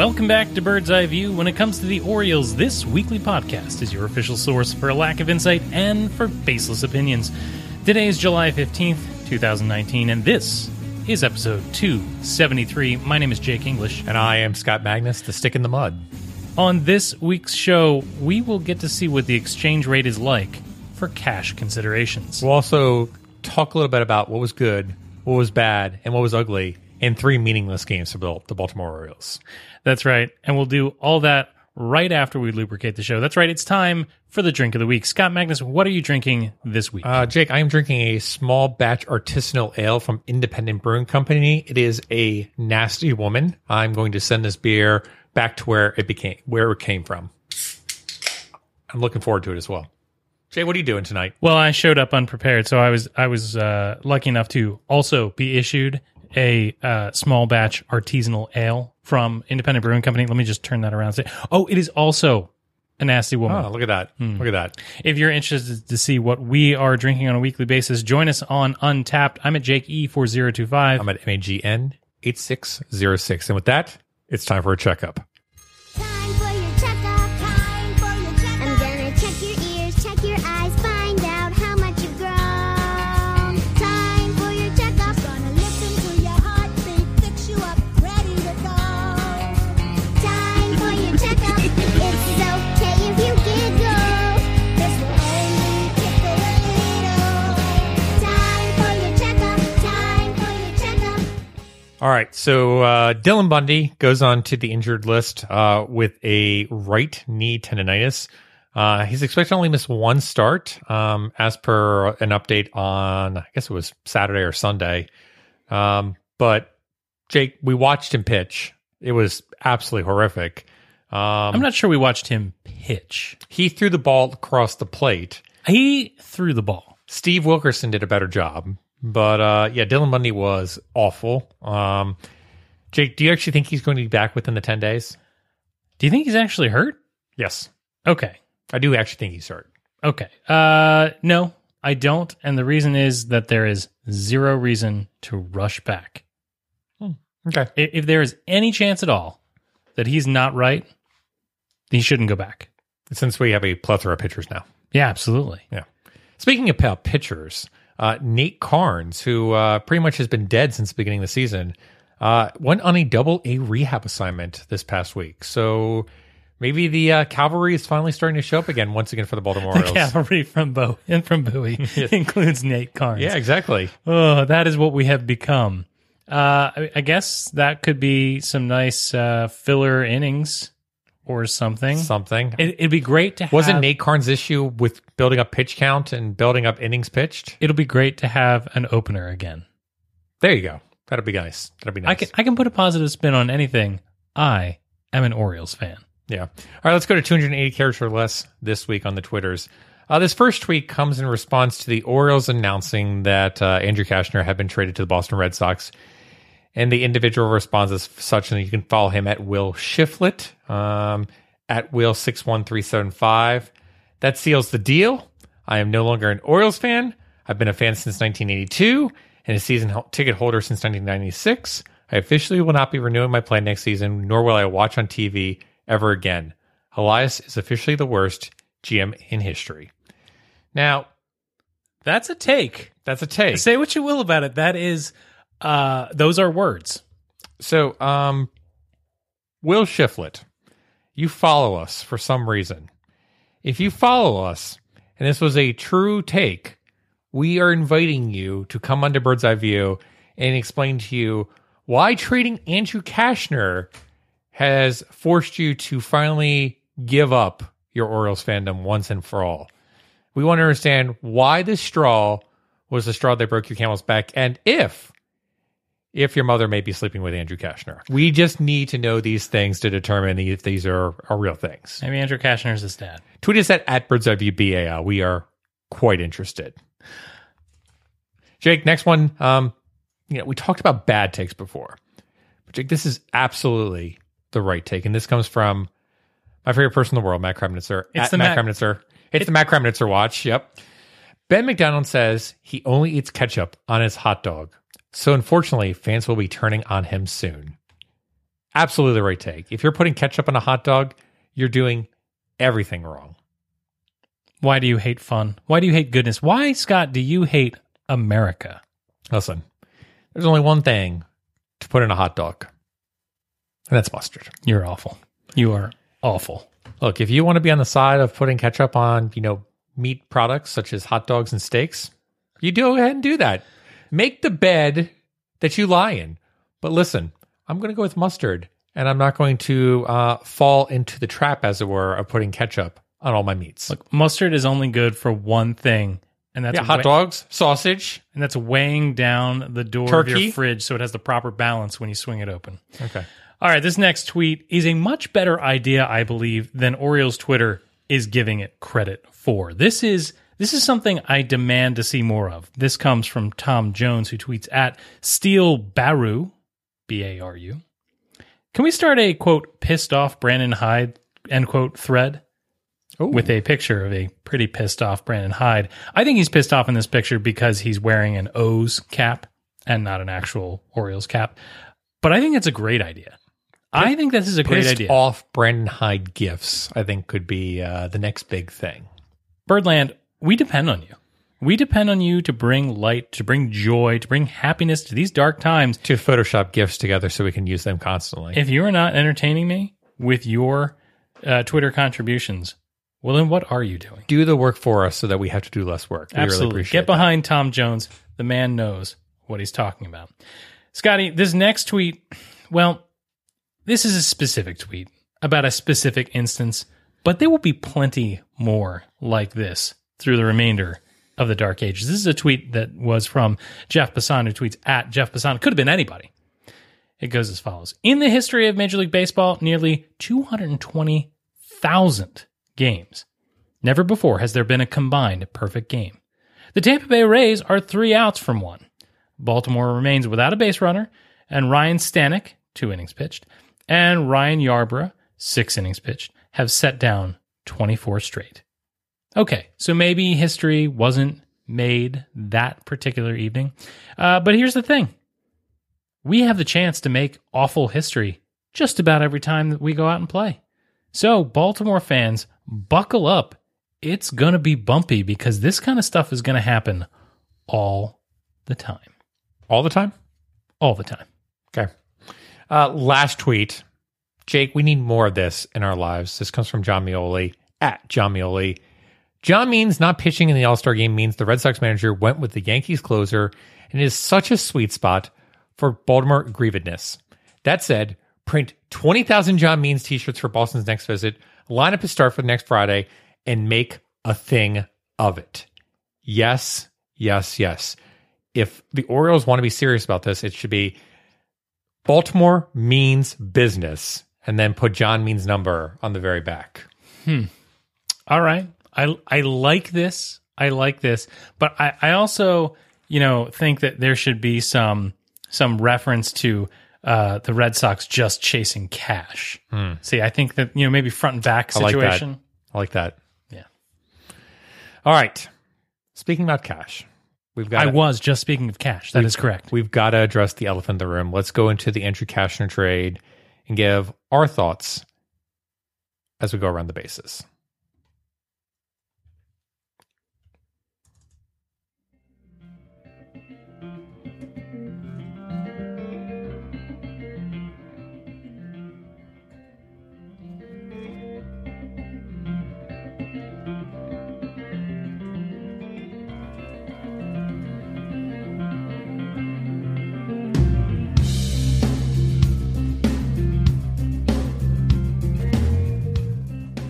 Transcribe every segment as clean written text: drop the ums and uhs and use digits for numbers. Welcome back to Bird's Eye View. When it comes to the Orioles, this weekly podcast is your official source for a lack of insight and for baseless opinions. Today is July 15th, 2019, and this is episode 273. My name is Jake English. And I am Scott Magnus, the stick in the mud. On this week's show, we will get to see what the exchange rate is like for cash considerations. We'll also talk a little bit about what was good, what was bad, and what was ugly in three meaningless games for the Baltimore Orioles. That's right. And we'll do all that right after we lubricate the show. That's right. It's time for the drink of the week. Scott Magnus, what are you drinking this week? Jake, I am drinking a small batch artisanal ale from Independent Brewing Company. It is a nasty woman. I'm going to send this beer back to where it came from. I'm looking forward to it as well. Jay, what are you doing tonight? Well, I showed up unprepared, so I was lucky enough to also be issued a small batch artisanal ale from Independent Brewing Company. Let me just turn that around. Oh, it is also a nasty woman. Oh, look at that. Look at that. If you're interested to see what we are drinking on a weekly basis, join us on Untapped. I'm at Jake E4025. I'm at MAGN8606. And with that, it's time for a checkup. All right, so Dylan Bundy goes on to the injured list with a right knee tendonitis. He's expected to only miss one start, as per an update on, I guess it was Saturday or Sunday. But, Jake, we watched him pitch. It was absolutely horrific. I'm not sure we watched him pitch. He threw the ball across the plate. He threw the ball. Steve Wilkerson did a better job. But, yeah, Dylan Bundy was awful. Jake, do you actually think he's going to be back within the 10 days? Do you think he's actually hurt? Yes. Okay. I do actually think he's hurt. Okay. No, I don't. And the reason is that there is zero reason to rush back. Okay. If there is any chance at all that he's not right, he shouldn't go back. Since we have a plethora of pitchers now. Yeah, absolutely. Yeah. Speaking about pitchers... Nate Karns, who pretty much has been dead since the beginning of the season, went on a double-A rehab assignment this past week. So maybe the cavalry is finally starting to show up again, once again, for the Baltimore Orioles. The cavalry from Bowie includes Nate Karns. Yeah, exactly. Oh, that is what we have become. I guess that could be some nice filler innings or something. It'd be great to have... Wasn't Nate Karns' issue with building up pitch count and building up innings pitched? It'll be great to have an opener again. There you go. That'd be nice. I can put a positive spin on anything. I am an Orioles fan. Yeah. All right, let's go to 280 characters or less this week on the Twitters. This first tweet comes in response to the Orioles announcing that Andrew Cashner had been traded to the Boston Red Sox. And the individual response is such, and you can follow him at Will Shifflett, at Will61375. That seals the deal. I am no longer an Orioles fan. I've been a fan since 1982 and a season ticket holder since 1996. I officially will not be renewing my plan next season, nor will I watch on TV ever again. Elias is officially the worst GM in history. Now, that's a take. That's a take. Say what you will about it. That is... those are words. So, Will Shifflett, you follow us for some reason. If you follow us, and this was a true take, we are inviting you to come onto Bird's Eye View and explain to you why trading Andrew Cashner has forced you to finally give up your Orioles fandom once and for all. We want to understand why this straw was the straw that broke your camel's back, and if your mother may be sleeping with Andrew Cashner. We just need to know these things to determine if these are real things. Maybe Andrew Cashner is his dad. Tweet us at BirdsEyeViewBAL. We are quite interested. Jake, next one. We talked about bad takes before. But Jake, this is absolutely the right take. And this comes from my favorite person in the world, Matt Kremnitzer. It's the Matt Kremnitzer watch. Yep. Ben McDonald says he only eats ketchup on his hot dog. So, unfortunately, fans will be turning on him soon. absolutely the right take. If you're putting ketchup on a hot dog, you're doing everything wrong. Why do you hate fun? Why do you hate goodness? Why, Scott, do you hate America? Listen, there's only one thing to put in a hot dog, and that's mustard. You're awful. You are awful. Look, if you want to be on the side of putting ketchup on, meat products such as hot dogs and steaks, you do ahead and do that. Make the bed that you lie in. But listen, I'm going to go with mustard, and I'm not going to fall into the trap, as it were, of putting ketchup on all my meats. Look, mustard is only good for one thing, and that's hot dogs, sausage, and that's weighing down the door turkey. Of your fridge, so it has the proper balance when you swing it open. Okay. All right, this next tweet is a much better idea, I believe, than Orioles Twitter is giving it credit for. This is something I demand to see more of. This comes from Tom Jones, who tweets at Steel Baru, B-A-R-U. Can we start a, quote, pissed off Brandon Hyde, end quote, thread? Ooh. With a picture of a pretty pissed off Brandon Hyde. I think he's pissed off in this picture because he's wearing an O's cap and not an actual Orioles cap. But I think it's a great idea. I think this is a great idea. Pissed off Brandon Hyde gifts, I think, could be the next big thing. Birdland, we depend on you. We depend on you to bring light, to bring joy, to bring happiness to these dark times. To Photoshop gifts together so we can use them constantly. If you are not entertaining me with your Twitter contributions, well, then what are you doing? Do the work for us so that we have to do less work. We absolutely really appreciate it. Get behind that. Tom Jones. The man knows what he's talking about. Scotty, this next tweet, well, this is a specific tweet about a specific instance, but there will be plenty more like this through the remainder of the Dark Ages. This is a tweet that was from Jeff Passan, who tweets at Jeff Passan. Could have been anybody. It goes as follows. In the history of Major League Baseball, nearly 220,000 games. Never before has there been a combined perfect game. The Tampa Bay Rays are 3 outs from 1. Baltimore remains without a base runner, and Ryan Stanek, 2 innings pitched, and Ryan Yarbrough, 6 innings pitched, have set down 24 straight. Okay, so maybe history wasn't made that particular evening, but here's the thing. We have the chance to make awful history just about every time that we go out and play. So, Baltimore fans, buckle up. It's going to be bumpy because this kind of stuff is going to happen all the time. All the time? All the time. Okay. Last tweet. Jake, we need more of this in our lives. This comes from John Meoli, at John Meoli. John Means not pitching in the All-Star game means the Red Sox manager went with the Yankees closer, and it is such a sweet spot for Baltimore grievedness. That said, print 20,000 John Means t-shirts for Boston's next visit, line up his start for the next Friday, and make a thing of it. Yes, yes, yes. If the Orioles want to be serious about this, it should be Baltimore Means business, and then put John Means' number on the very back. All right. I like this. I like this. But I also, think that there should be some reference to the Red Sox just chasing cash. See, I think that, maybe front and back situation. I like that. Yeah. All right. Speaking about cash. I was just speaking of cash. That is correct. We've got to address the elephant in the room. Let's go into the Andrew Cashner trade and give our thoughts as we go around the bases.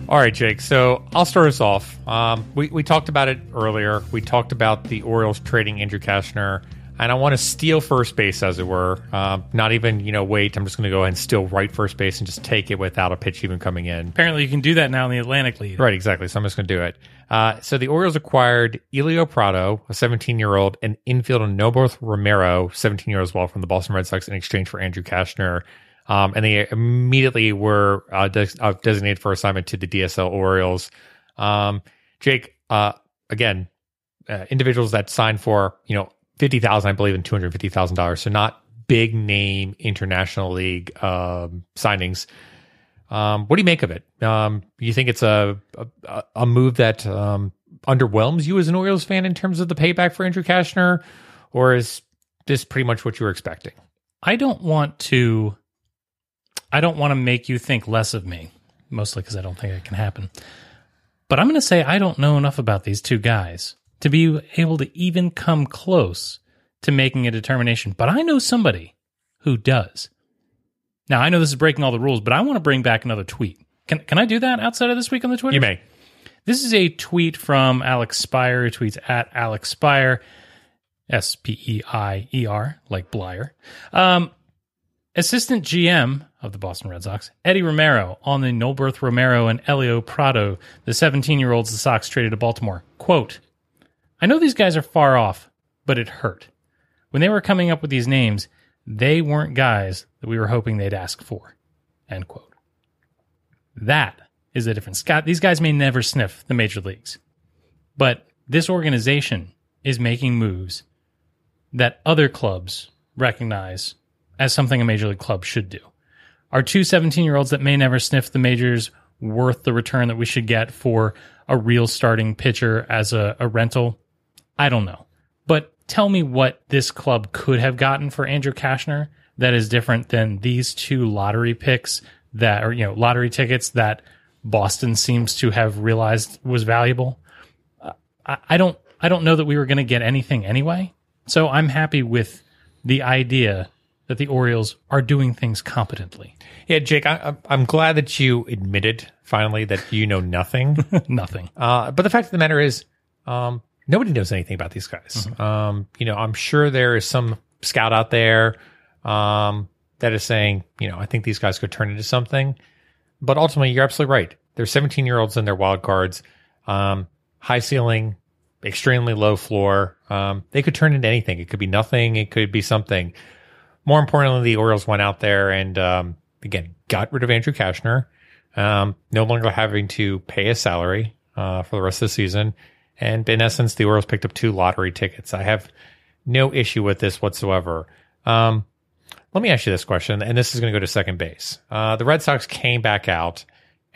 All right, Jake, so I'll start us off. We talked about it earlier. We talked about the Orioles trading Andrew Cashner, and I want to steal first base, as it were. Not even, wait, I'm just going to go ahead and steal right first base and just take it without a pitch even coming in. Apparently you can do that now in the Atlantic League. Right, exactly, so I'm just going to do it. So the Orioles acquired Elio Prado, a 17-year-old, and infielder Nolberto Romero, 17-year-old as well, from the Boston Red Sox in exchange for Andrew Cashner. And they immediately were designated for assignment to the DSL Orioles. Jake, individuals that signed for $50,000, I believe, and $250,000, so not big name International League signings. What do you make of it? You think it's a move that underwhelms you as an Orioles fan in terms of the payback for Andrew Cashner, or is this pretty much what you were expecting? I don't want to make you think less of me, mostly because I don't think it can happen. But I'm going to say I don't know enough about these two guys to be able to even come close to making a determination. But I know somebody who does. Now, I know this is breaking all the rules, but I want to bring back another tweet. Can I do that outside of this week on the Twitter? You may. This is a tweet from Alex Spire, who tweets at Alex Spire, S-P-E-I-E-R, like Blyer. Assistant GM of the Boston Red Sox, Eddie Romero, on the Nolberto Romero and Elio Prado, the 17-year-olds the Sox traded to Baltimore. Quote, I know these guys are far off, but it hurt. When they were coming up with these names, they weren't guys that we were hoping they'd ask for. End quote. That is the difference. Scott, these guys may never sniff the major leagues, but this organization is making moves that other clubs recognize as something a major league club should do. Are two 17-year-olds that may never sniff the majors worth the return that we should get for a real starting pitcher as a rental? I don't know. But tell me what this club could have gotten for Andrew Cashner that is different than these two lottery picks that are, lottery tickets that Boston seems to have realized was valuable. I don't know that we were going to get anything anyway. So I'm happy with the idea that the Orioles are doing things competently. Yeah, Jake, I'm glad that you admitted finally that you know nothing. Nothing. But the fact of the matter is, nobody knows anything about these guys. Mm-hmm. I'm sure there is some scout out there that is saying, I think these guys could turn into something. But ultimately, you're absolutely right. They're 17-year-olds and they're wild cards. High ceiling, extremely low floor. They could turn into anything. It could be nothing. It could be something. More importantly, the Orioles went out there and, again, got rid of Andrew Cashner, no longer having to pay a salary for the rest of the season. And in essence, the Orioles picked up two lottery tickets. I have no issue with this whatsoever. Let me ask you this question, and this is going to go to second base. The Red Sox came back out,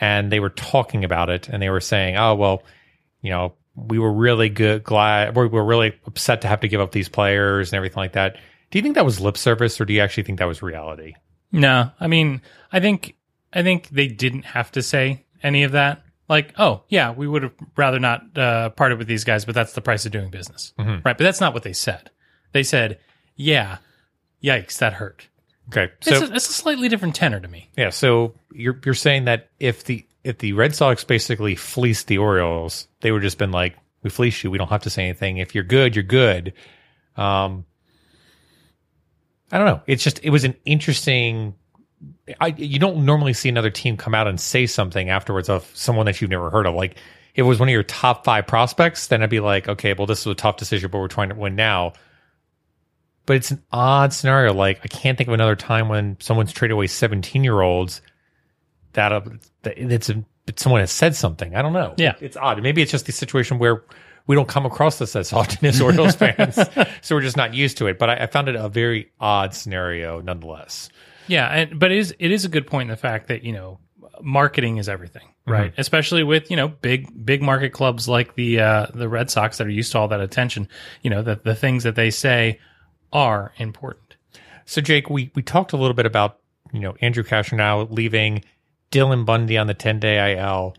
and they were talking about it, and they were saying, oh, well, we were really glad, we were really upset to have to give up these players and everything like that. Do you think that was lip service, or do you actually think that was reality? No, I mean, I think they didn't have to say any of that. Like, oh, yeah, we would have rather not parted with these guys, but that's the price of doing business, mm-hmm. Right? But that's not what they said. They said, yeah, yikes, that hurt. Okay, so it's a slightly different tenor to me. Yeah, so you're saying that if the Red Sox basically fleeced the Orioles, they would have just been like, we fleeced you, we don't have to say anything. If you're good, you're good. I don't know. It's just, it was an interesting, you don't normally see another team come out and say something afterwards of someone that you've never heard of. Like, if it was one of your top 5 prospects, then I'd be like, okay, well, this is a tough decision, but we're trying to win now. But it's an odd scenario. Like, I can't think of another time when someone's traded away 17-year-olds that someone has said something. I don't know. Yeah. It's odd. Maybe it's just the situation where we don't come across this as often as Orioles fans, so we're just not used to it. But I found it a very odd scenario nonetheless. Yeah, but it is a good point in the fact that, marketing is everything, right? Mm-hmm. Especially with, big market clubs like the Red Sox that are used to all that attention, that the things that they say are important. So, Jake, we talked a little bit about, Andrew Cashner now leaving, Dylan Bundy on the 10-day IL.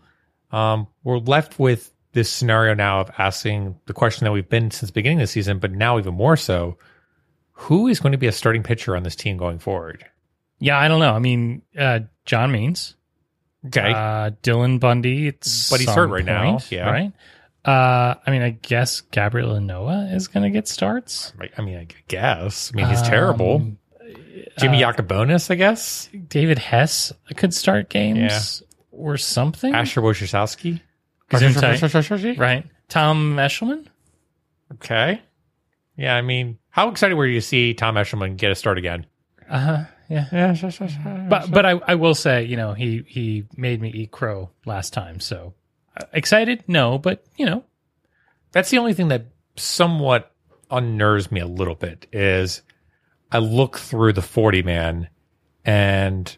We're left with this scenario now of asking the question that we've been since the beginning of the season, but now even more so, who is going to be a starting pitcher on this team going forward? Yeah, I don't know. I mean, John Means. Okay. Dylan Bundy. But he's hurt right now. Yeah. Right? I guess Gabriel Noah is going to get starts. I guess. He's terrible. Jimmy Iacobonis, I guess. David Hess could start games or something. Asher Wojciechowski. Right. Tom Eshelman. Okay. Yeah, how excited were you to see Tom Eshelman get a start again? Uh-huh. Yeah. But I will say, he made me eat crow last time. So excited? No, but that's the only thing that somewhat unnerves me a little bit is I look through the 40 man and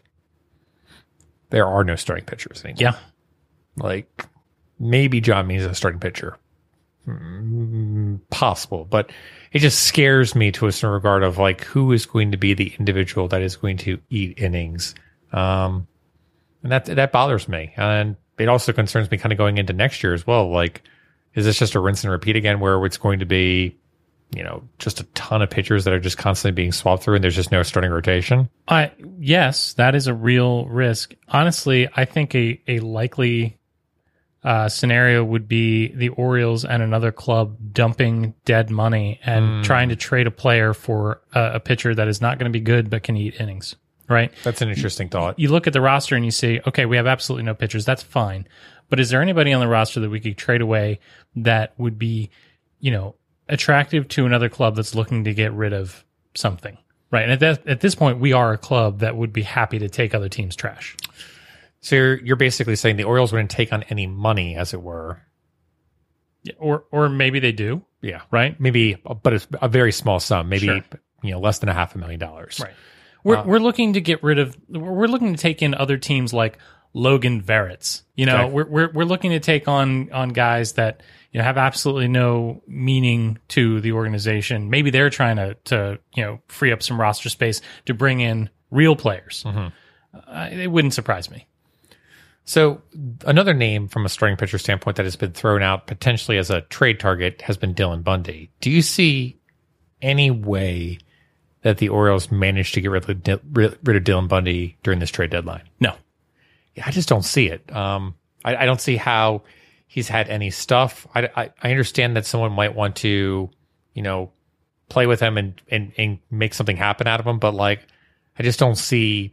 there are no starting pitchers anymore. Yeah. Like maybe John Means is a starting pitcher. Possible, but it just scares me to a certain regard of like who is going to be the individual that is going to eat innings. And that bothers me. And it also concerns me kind of going into next year as well. Like, is this just a rinse and repeat again where it's going to be, you know, just a ton of pitchers that are just constantly being swapped through and there's just no starting rotation? Yes, that is a real risk. Honestly, I think a likely scenario would be the Orioles and another club dumping dead money and trying to trade a player for a pitcher that is not going to be good but can eat innings. Right? That's an interesting thought. You look at the roster and you see, okay, we have absolutely no pitchers. That's fine. But is there anybody on the roster that we could trade away that would be, you know, attractive to another club that's looking to get rid of something? Right. And at this point, we are a club that would be happy to take other teams' trash. So you're basically saying the Orioles wouldn't take on any money, as it were. Yeah, or maybe they do. Yeah. Right? Maybe, but it's a very small sum. Maybe, sure. You know, less than a $500,000. Right. We're looking to get rid of. We're looking to take in other teams like Logan Verrett's. You know, okay. we're looking to take on guys that, you know, have absolutely no meaning to the organization. Maybe they're trying to you know, free up some roster space to bring in real players. Mm-hmm. It wouldn't surprise me. So another name from a starting pitcher standpoint that has been thrown out potentially as a trade target has been Dylan Bundy. Do you see any way that the Orioles managed to get rid of Dylan Bundy during this trade deadline? No. Yeah, I just don't see it. I don't see how he's had any stuff. I understand that someone might want to, you know, play with him and make something happen out of him, but, like, I just don't see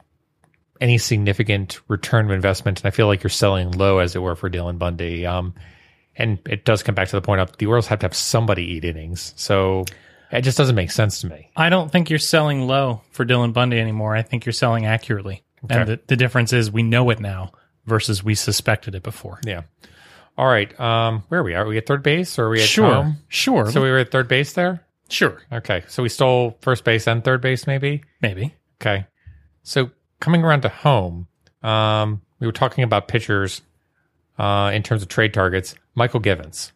any significant return of investment, and I feel like you're selling low, as it were, for Dylan Bundy. And it does come back to the point of the Orioles have to have somebody eat innings, so... It just doesn't make sense to me. I don't think you're selling low for Dylan Bundy anymore. I think you're selling accurately. Okay. And the difference is we know it now versus we suspected it before. Yeah. All right. Where are we? Are we at third base or are we at home? Sure. So we were at third base there? Sure. Okay. So we stole first base and third base maybe? Maybe. Okay. So coming around to home, we were talking about pitchers in terms of trade targets. Mychal Givens.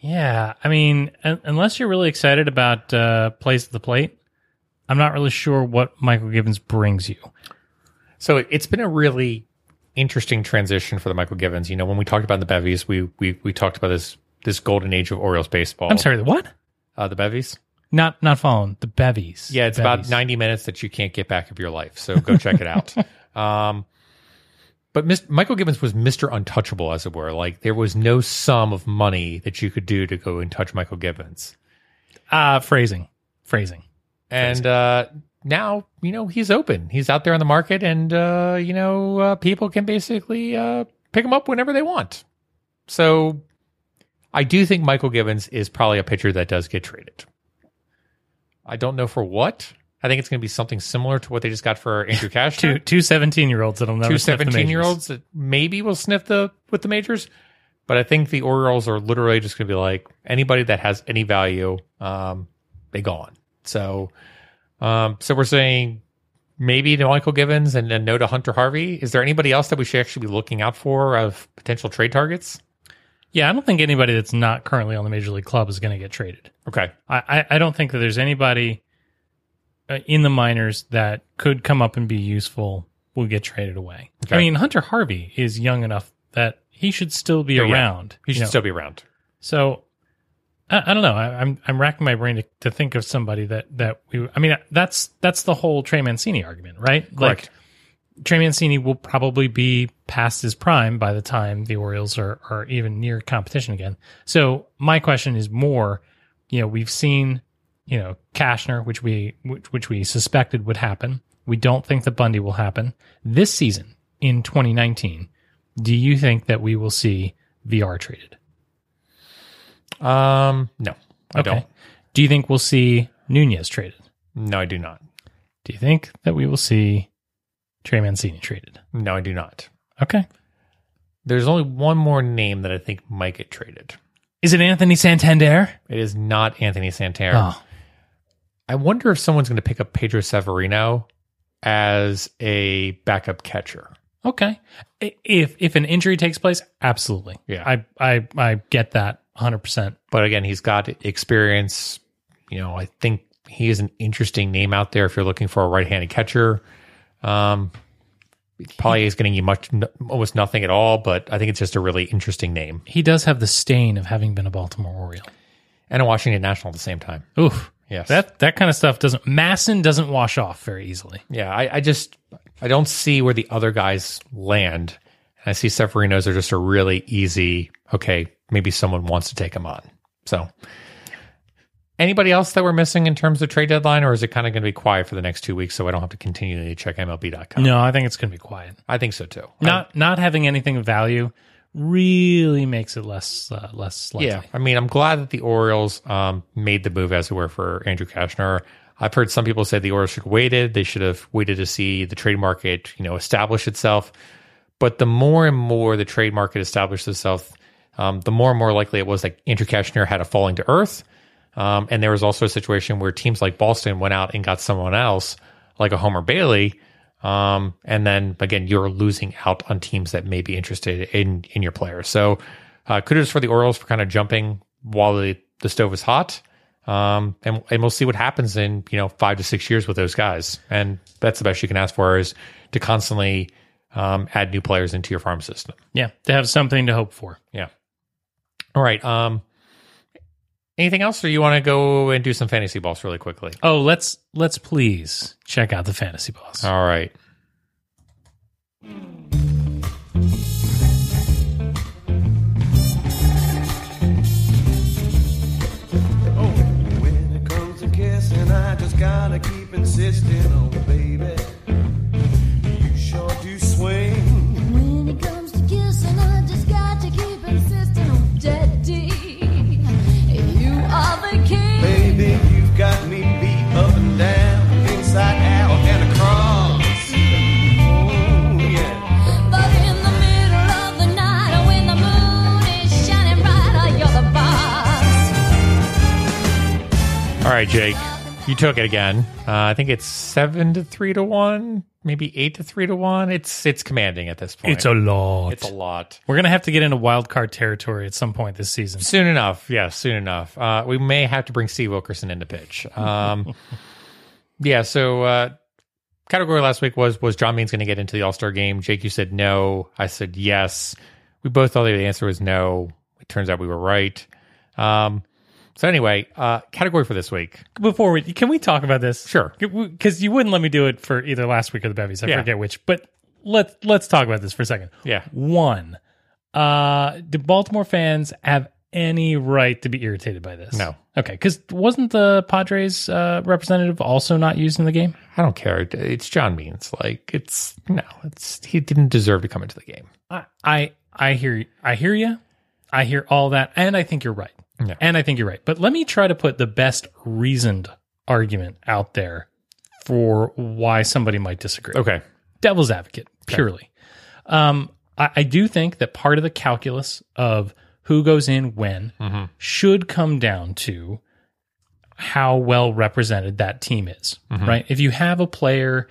Yeah, I mean, unless you're really excited about plays at the plate, I'm not really sure what Mychal Givens brings you. So it's been a really interesting transition for the Mychal Givens. You know, when we talked about the Bevies, we talked about this golden age of Orioles baseball. I'm sorry, the what? The Bevies. Not following the Bevies. Yeah, it's about 90 minutes that you can't get back of your life. So go check it out. But Mychal Givens was Mr. Untouchable, as it were. Like, there was no sum of money that you could do to go and touch Mychal Givens. Phrasing. And now, you know, he's open. He's out there on the market, and, you know, people can basically pick him up whenever they want. So I do think Mychal Givens is probably a pitcher that does get traded. I don't know for what. I think it's going to be something similar to what they just got for Andrew Cashner. Two 17-year-olds that'll never sniff the majors. Two 17-year-olds that maybe will sniff with the majors. But I think the Orioles are literally just going to be like, anybody that has any value, they gone. So we're saying maybe to Mychal Givens and a no to Hunter Harvey. Is there anybody else that we should actually be looking out for of potential trade targets? Yeah, I don't think anybody that's not currently on the Major League club is going to get traded. Okay. I don't think that there's anybody in the minors that could come up and be useful will get traded away. Okay. I mean, Hunter Harvey is young enough that he should still be around. He should still be around. So I don't know. I'm racking my brain to think of somebody that we. I mean, that's the whole Trey Mancini argument, right? Correct. Like, Trey Mancini will probably be past his prime by the time the Orioles are even near competition again. So my question is more, you know, we've seen, you know, Cashner, which we suspected would happen. We don't think that Bundy will happen this season in 2019. Do you think that we will see VR traded? No, I don't. Do you think we'll see Nunez traded? No, I do not. Do you think that we will see Trey Mancini traded? No, I do not. Okay. There's only one more name that I think might get traded. Is it Anthony Santander? It is not Anthony Santander. Oh. I wonder if someone's going to pick up Pedro Severino as a backup catcher. Okay. If an injury takes place, absolutely. Yeah. I get that 100%. But again, he's got experience. You know, I think he is an interesting name out there if you're looking for a right-handed catcher. Probably is getting you almost nothing at all, but I think it's just a really interesting name. He does have the stain of having been a Baltimore Oriole. And a Washington National at the same time. Oof. Yes. That kind of stuff doesn't wash off very easily. Yeah, I don't see where the other guys land. I see Severino's are just a really easy, okay, maybe someone wants to take him on. So anybody else that we're missing in terms of trade deadline, or is it kind of going to be quiet for the next 2 weeks so I don't have to continually check MLB.com? No, I think it's going to be quiet. I think so too. Not having anything of value really makes it less likely. Yeah, I mean, I'm glad that the Orioles made the move, as it were, for Andrew Cashner. I've heard some people say the Orioles should have waited. They should have waited to see the trade market, you know, establish itself. But the more and more the trade market established itself, the more and more likely it was that Andrew Cashner had a falling to earth. And there was also a situation where teams like Boston went out and got someone else, like a Homer Bailey. And then, again, you're losing out on teams that may be interested in your players. So kudos for the Orioles for kind of jumping while the stove is hot. And we'll see what happens in, you know, 5 to 6 years with those guys. And that's the best you can ask for, is to constantly add new players into your farm system. Yeah, to have something to hope for. Yeah. All right. Anything else, or you want to go and do some fantasy balls really quickly? Oh, let's please check out the fantasy balls. All right. Oh, when it comes to kissing, I just gotta keep insisting, oh baby, you sure do swing. When it comes to kissing, I just gotta keep insisting, oh daddy. Baby, you've got me beat up and down, inside out and across. Oh, yeah. But in the middle of the night, when the moon is shining bright, you're the boss. All right, Jake, you took it again. I think it's 7-3-1, maybe 8-3-1. It's commanding at this point. It's a lot. We're gonna have to get into wild card territory at some point this season. Soon enough, yeah, soon enough. We may have to bring Steve Wilkerson in to pitch. Yeah. So category last week was John Means going to get into the All Star game? Jake, you said no. I said yes. We both thought the answer was no. It turns out we were right. So anyway, category for this week. Before we, can we talk about this? Sure. Because you wouldn't let me do it for either last week or the Bevies. I forget which. But let's talk about this for a second. Yeah. One, do Baltimore fans have any right to be irritated by this? No. Okay. Because wasn't the Padres representative also not used in the game? I don't care. It's John Means. Like, he didn't deserve to come into the game. I hear you. I hear all that, and I think you're right. No. And I think you're right. But let me try to put the best reasoned argument out there for why somebody might disagree. Okay. Devil's advocate, purely. Okay. I do think that part of the calculus of who goes in when should come down to how well represented that team is, right? If you have a player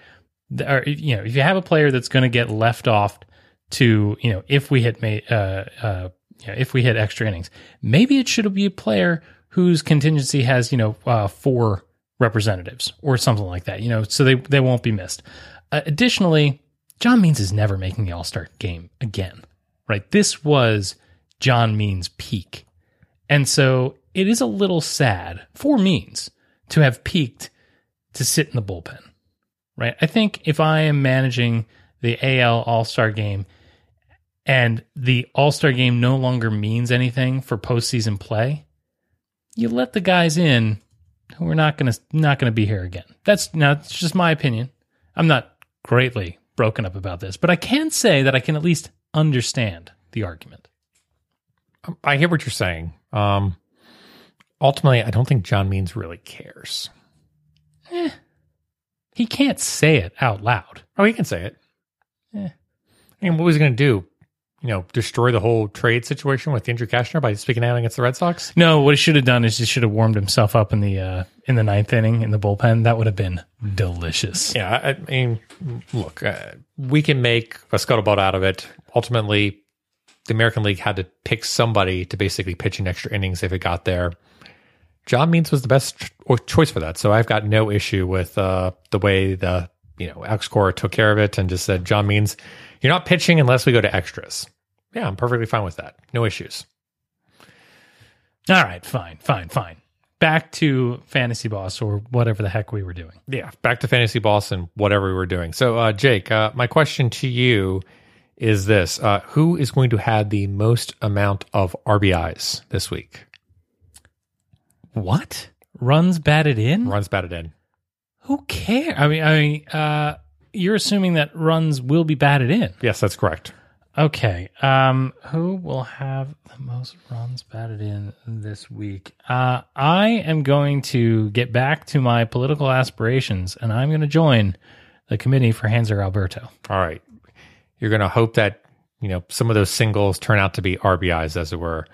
that's going to get left off to, you know, if we hit extra innings, maybe it should be a player whose contingency has, you know, 4 representatives or something like that, you know, so they won't be missed. Additionally, John Means is never making the All-Star game again, right? This was John Means' peak. And so it is a little sad for Means to have peaked to sit in the bullpen, right? I think if I am managing the AL All-Star game, and the All-Star game no longer means anything for postseason play, you let the guys in who are not gonna be here again. That's just my opinion. I'm not greatly broken up about this, but I can say that I can at least understand the argument. I hear what you're saying. Ultimately, I don't think John Means really cares. He can't say it out loud. Oh, he can say it. I mean, what was he going to do? destroy the whole trade situation with Andrew Cashner by speaking out against the Red Sox? No, what he should have done is he should have warmed himself up in the ninth inning in the bullpen. That would have been delicious. Yeah, I mean, look, we can make a scuttlebutt out of it. Ultimately, the American League had to pick somebody to basically pitch in extra innings if it got there. John Means was the best choice for that, so I've got no issue with the way the Alex Cora took care of it and just said, John Means, you're not pitching unless we go to extras. Yeah, I'm perfectly fine with that. No issues. All right, fine. Back to Fantasy Boss or whatever the heck we were doing. Yeah, back to Fantasy Boss and whatever we were doing. So, Jake, my question to you is this. Who is going to have the most amount of RBIs this week? What? Runs batted in? Runs batted in. Who cares? I mean, you're assuming that runs will be batted in. Yes, that's correct. Okay. Who will have the most runs batted in this week? I am going to get back to my political aspirations, and I'm going to join the committee for Hanser Alberto. All right. You're going to hope that some of those singles turn out to be RBIs, as it were.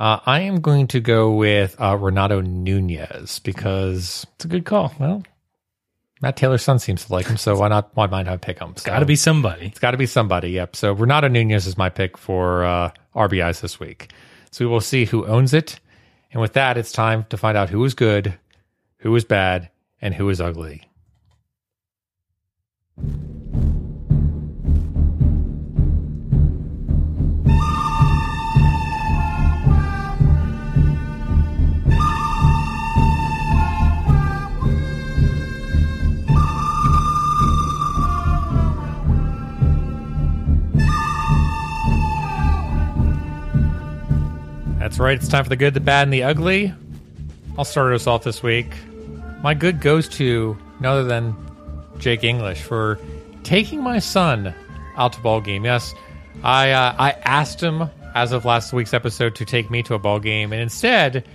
I am going to go with Renato Nunez because it's a good call. Well, Matt Taylor's son seems to like him, so why not pick him? It's got to be somebody. It's got to be somebody, yep. So Renato Nunez is my pick for RBIs this week. So we will see who owns it. And with that, it's time to find out who is good, who is bad, and who is ugly. That's right, it's time for the good, the bad, and the ugly. I'll start us off this week. My good goes to none other than Jake English for taking my son out to ball game. Yes, I asked him as of last week's episode to take me to a ball game, and instead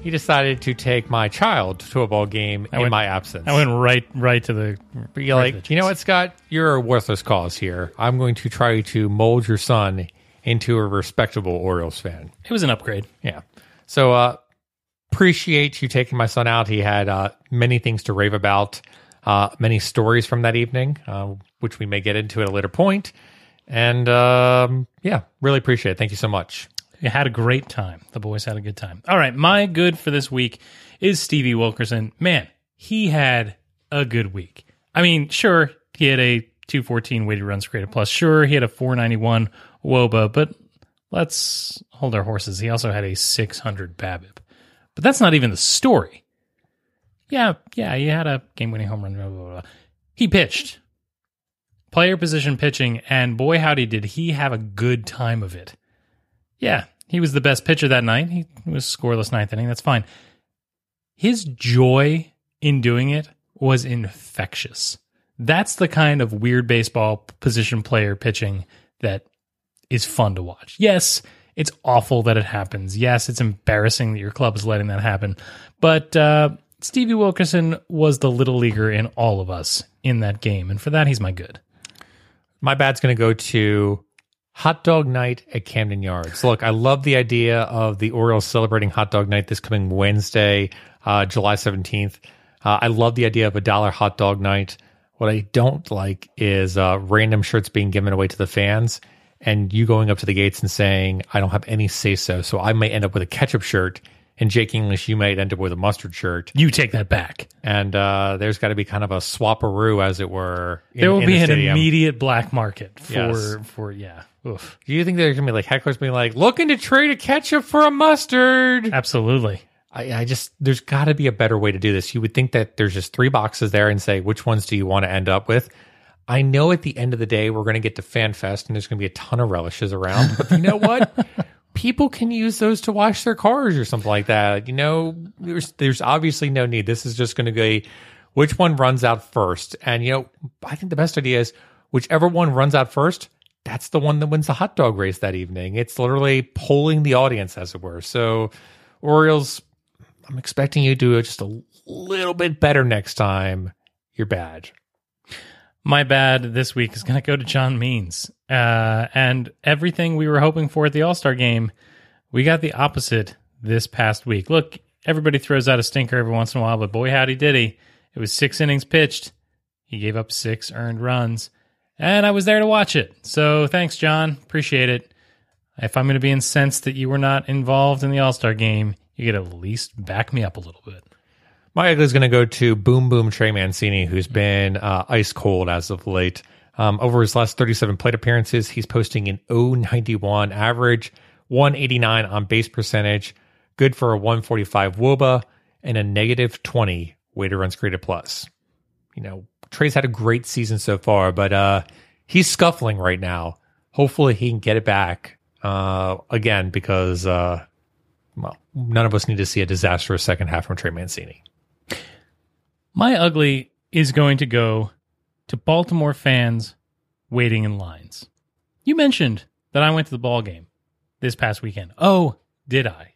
he decided to take my child to a ball game in my absence. I went right to the... But you're right, like, you know what, Scott? You're a worthless cause here. I'm going to try to mold your son into a respectable Orioles fan. It was an upgrade. Yeah. So appreciate you taking my son out. He had many things to rave about, many stories from that evening, which we may get into at a later point. And really appreciate it. Thank you so much. You had a great time. The boys had a good time. All right. My good for this week is Stevie Wilkerson. Man, he had a good week. I mean, sure, he had a 214 weighted runs created plus. Sure, he had a 491 WOBA, but let's hold our horses. He also had a 600 BABIP. But that's not even the story. Yeah, he had a game-winning home run, blah, blah, blah. He pitched. Player position pitching, and boy howdy did he have a good time of it. Yeah, he was the best pitcher that night. He was scoreless ninth inning, that's fine. His joy in doing it was infectious. That's the kind of weird baseball position player pitching that is fun to watch. Yes, it's awful that it happens. Yes, it's embarrassing that your club is letting that happen. But Stevie Wilkerson was the little leaguer in all of us in that game. And for that, he's my good. My bad's going to go to Hot Dog Night at Camden Yards. Look, I love the idea of the Orioles celebrating Hot Dog Night this coming Wednesday, July 17th. I love the idea of $1 Hot Dog Night. What I don't like is random shirts being given away to the fans, and you going up to the gates and saying, I don't have any say-so, so I may end up with a ketchup shirt, and Jake English, you might end up with a mustard shirt. You take that back. And there's got to be kind of a swap-a-roo, as it were. There will be an immediate black market for. Oof. Do you think there's going to be like hecklers being like, looking to trade a ketchup for a mustard? Absolutely. I just, there's got to be a better way to do this. You would think that there's just three boxes there and say, which ones do you want to end up with? I know at the end of the day, we're going to get to Fan Fest and there's going to be a ton of relishes around. But you know what? People can use those to wash their cars or something like that. There's obviously no need. This is just going to be which one runs out first. And, I think the best idea is whichever one runs out first, that's the one that wins the hot dog race that evening. It's literally polling the audience, as it were. So, Orioles, I'm expecting you to do it just a little bit better next time. You're bad. my bad this week is going to go to John Means. And everything we were hoping for at the All-Star game, we got the opposite this past week. Look, everybody throws out a stinker every once in a while, but boy, howdy did he. It was 6 innings pitched. He gave up 6 earned runs, and I was there to watch it. So thanks, John. Appreciate it. If I'm going to be incensed that you were not involved in the All-Star game, you could at least back me up a little bit. My ugly is going to go to Boom Boom Trey Mancini, who's been ice cold as of late. Over his last 37 plate appearances, he's posting an .091 average, 189 on base percentage, good for a 145 WOBA, and a negative 20 weighted runs created plus. You know, Trey's had a great season so far, but he's scuffling right now. Hopefully he can get it back again, because well, none of us need to see a disastrous second half from Trey Mancini. My ugly is going to go to Baltimore fans waiting in lines. You mentioned that I went to the ball game this past weekend. Oh, did I?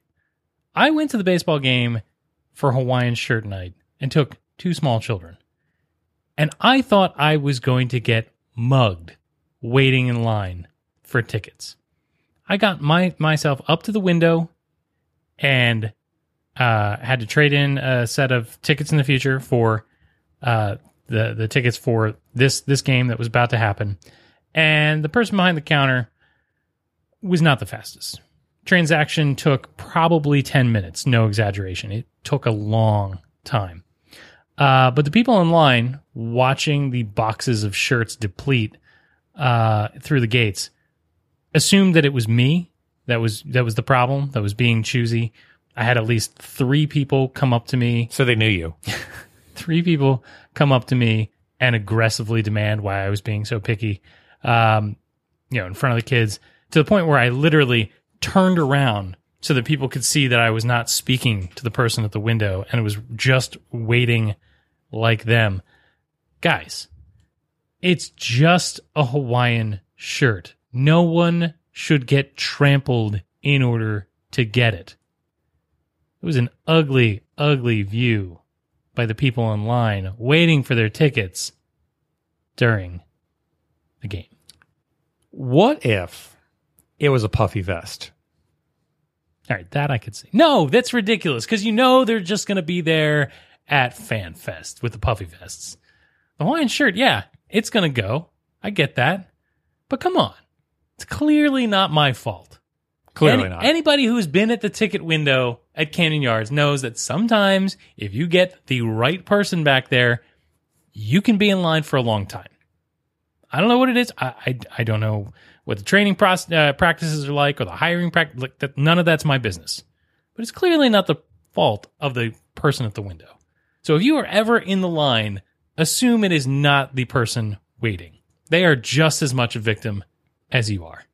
I went to the baseball game for Hawaiian shirt night and took 2 small children. And I thought I was going to get mugged waiting in line for tickets. I got myself up to the window and had to trade in a set of tickets in the future for the tickets for this game that was about to happen. And the person behind the counter was not the fastest. Transaction took probably 10 minutes, no exaggeration. It took a long time. But the people in line watching the boxes of shirts deplete through the gates assumed that it was me. That was the problem. That was being choosy. I had at least 3 people come up to me. So they knew you. 3 people come up to me and aggressively demand why I was being so picky, in front of the kids, to the point where I literally turned around so that people could see that I was not speaking to the person at the window and was just waiting like them. Guys, it's just a Hawaiian shirt. No one should get trampled in order to get it. It was an ugly, ugly view by the people in line waiting for their tickets during the game. What if it was a puffy vest? All right, that I could see. No, that's ridiculous, because you know they're just going to be there at Fan Fest with the puffy vests. The Hawaiian shirt, yeah, it's going to go. I get that. But come on. It's clearly not my fault. Clearly not. Anybody who's been at the ticket window at Camden Yards knows that sometimes if you get the right person back there, you can be in line for a long time. I don't know what it is. I don't know what the training practices are like, or the hiring practice. Like, none of that's my business. But it's clearly not the fault of the person at the window. So if you are ever in the line, assume it is not the person waiting. They are just as much a victim as you are.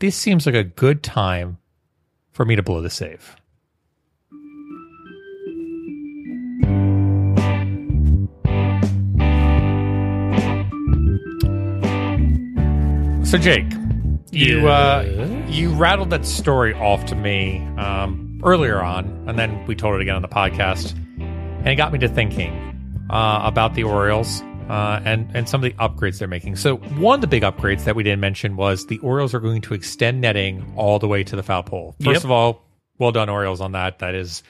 This seems like a good time for me to blow the save. So Jake, you rattled that story off to me earlier on, and then we told it again on the podcast, and it got me to thinking about the Orioles. And some of the upgrades they're making. So one of the big upgrades that we didn't mention was the Orioles are going to extend netting all the way to the foul pole. First of all, well done, Orioles, on that. That is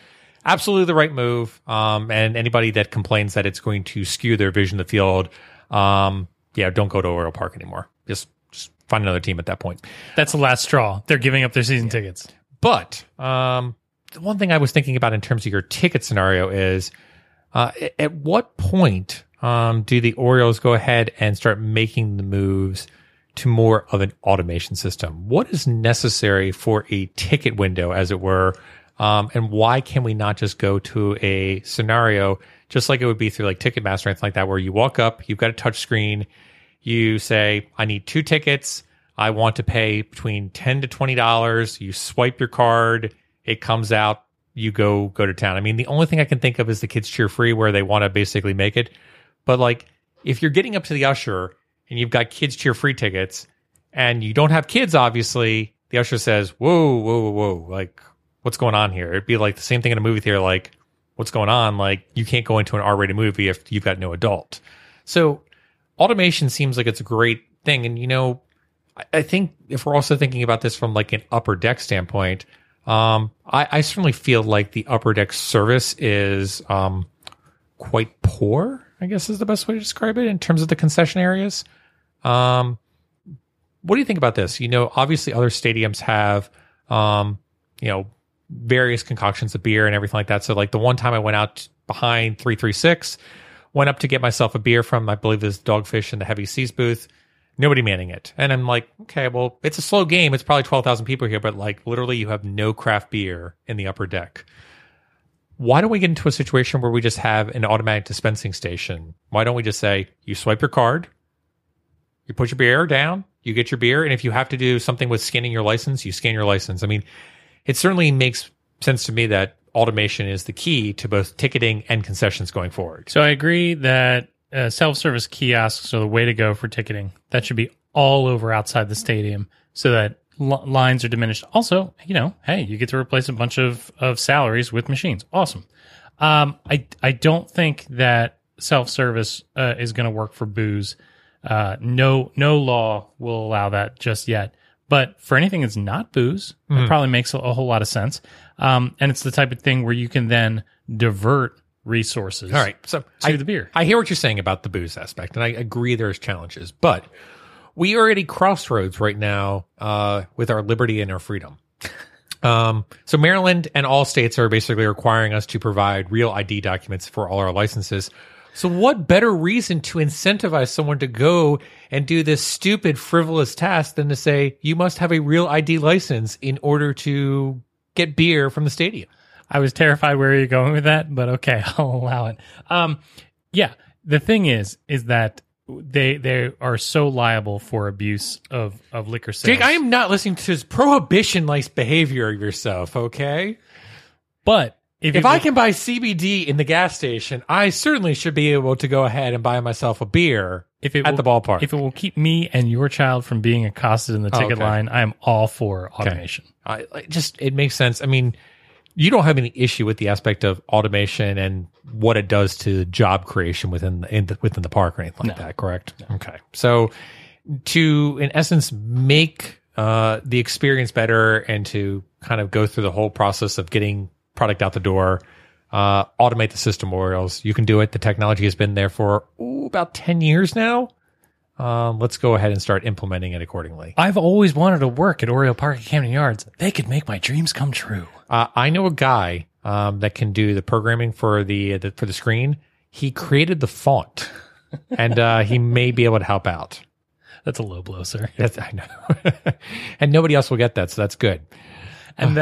absolutely the right move. And anybody that complains that it's going to skew their vision of the field, don't go to Oriole Park anymore. Just find another team at that point. That's the last straw. They're giving up their season tickets. But the one thing I was thinking about in terms of your ticket scenario is at what point do the Orioles go ahead and start making the moves to more of an automation system? What is necessary for a ticket window, as it were, and why can we not just go to a scenario just like it would be through like Ticketmaster or anything like that, where you walk up, you've got a touch screen, you say, I need 2 tickets, I want to pay between $10 to $20, you swipe your card, it comes out, you go to town. I mean, the only thing I can think of is the Kids Cheer Free, where they want to basically make it. But like, if you're getting up to the usher and you've got Kids Cheer Free tickets and you don't have kids, obviously, the usher says, whoa, whoa, whoa, like, what's going on here? It'd be like the same thing in a movie theater, like, what's going on? Like, you can't go into an R-rated movie if you've got no adult. So automation seems like it's a great thing. And, you know, I think if we're also thinking about this from like an upper deck standpoint, I certainly feel like the upper deck service is quite poor, I guess is the best way to describe it in terms of the concession areas. What do you think about this? You know, obviously other stadiums have, you know, various concoctions of beer and everything like that. So like the one time I went out behind 336, went up to get myself a beer from, I believe this Dogfish in the Heavy Seas booth. Nobody manning it. And I'm like, okay, well, it's a slow game. It's probably 12,000 people here, but like literally you have no craft beer in the upper deck. Why don't we get into a situation where we just have an automatic dispensing station? Why don't we just say, you swipe your card, you put your beer down, you get your beer. And if you have to do something with scanning your license, you scan your license. I mean, it certainly makes sense to me that automation is the key to both ticketing and concessions going forward. So I agree that self-service kiosks are the way to go for ticketing. That should be all over outside the stadium so that lines are diminished. Also, you know, hey, you get to replace a bunch of salaries with machines. Awesome. I don't think that self-service is going to work for booze. No law will allow that just yet. But for anything that's not booze, it probably makes a whole lot of sense. And it's the type of thing where you can then divert resources. All right. So the beer. I hear what you're saying about the booze aspect, and I agree there's challenges, but we are at a crossroads right now with our liberty and our freedom. So Maryland and all states are basically requiring us to provide real ID documents for all our licenses. So what better reason to incentivize someone to go and do this stupid, frivolous task than to say, you must have a real ID license in order to get beer from the stadium? I was terrified where you're going with that, but okay, I'll allow it. Yeah, the thing is that they are so liable for abuse of liquor sales. Jake, I am not listening to this prohibition-like behavior of yourself, okay? But if I can buy CBD in the gas station, I certainly should be able to go ahead and buy myself a beer at the ballpark. If it will keep me and your child from being accosted in the ticket line, I am all for automation. Okay. It makes sense. I mean, you don't have any issue with the aspect of automation and what it does to job creation within the park or anything like that, correct? No. Okay. So to, in essence, make the experience better and to kind of go through the whole process of getting product out the door, automate the system, Orioles. You can do it. The technology has been there for about 10 years now. Let's go ahead and start implementing it accordingly. I've always wanted to work at Oriole Park at Camden Yards. They could make my dreams come true. I know a guy that can do the programming for the for the screen. He created the font, and he may be able to help out. That's a low blow, sir. I know, and nobody else will get that, so that's good. And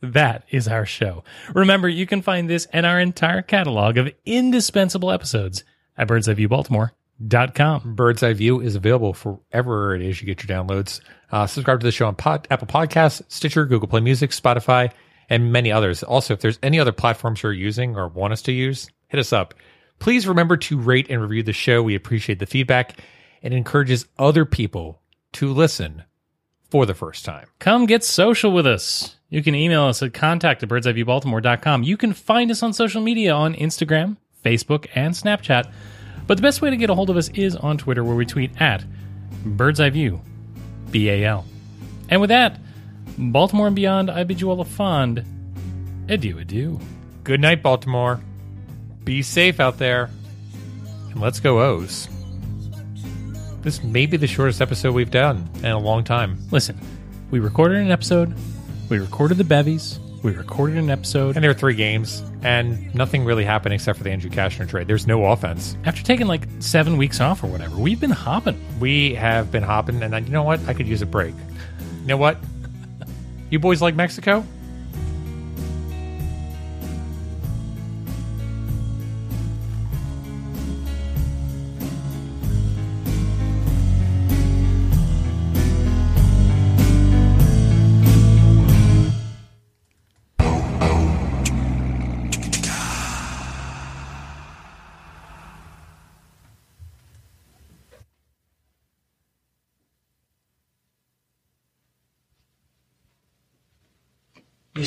that is our show. Remember, you can find this and our entire catalog of indispensable episodes at Bird's Eye View Baltimore. Bird's Eye View is available wherever it is you get your downloads. Subscribe to the show on Apple Podcasts, Stitcher, Google Play Music, Spotify, and many others. Also, if there's any other platforms you're using or want us to use, hit us up. Please remember to rate and review the show. We appreciate the feedback and encourages other people to listen for the first time. Come get social with us. You can email us at contact@birdseyeviewbaltimore.com. You can find us on social media on Instagram, Facebook, and Snapchat. But the best way to get a hold of us is on Twitter, where we tweet at BirdseyeView, BAL. And with that, Baltimore and beyond, I bid you all a fond adieu, adieu. Good night, Baltimore. Be safe out there. And let's go O's. This may be the shortest episode we've done in a long time. Listen, we recorded an episode, we recorded the bevies, we recorded an episode. And there were 3 games, and nothing really happened except for the Andrew Cashner trade. There's no offense. After taking like 7 weeks off or whatever, we've been hopping. We have been hopping, and you know what? I could use a break. You know what? You boys like Mexico? You're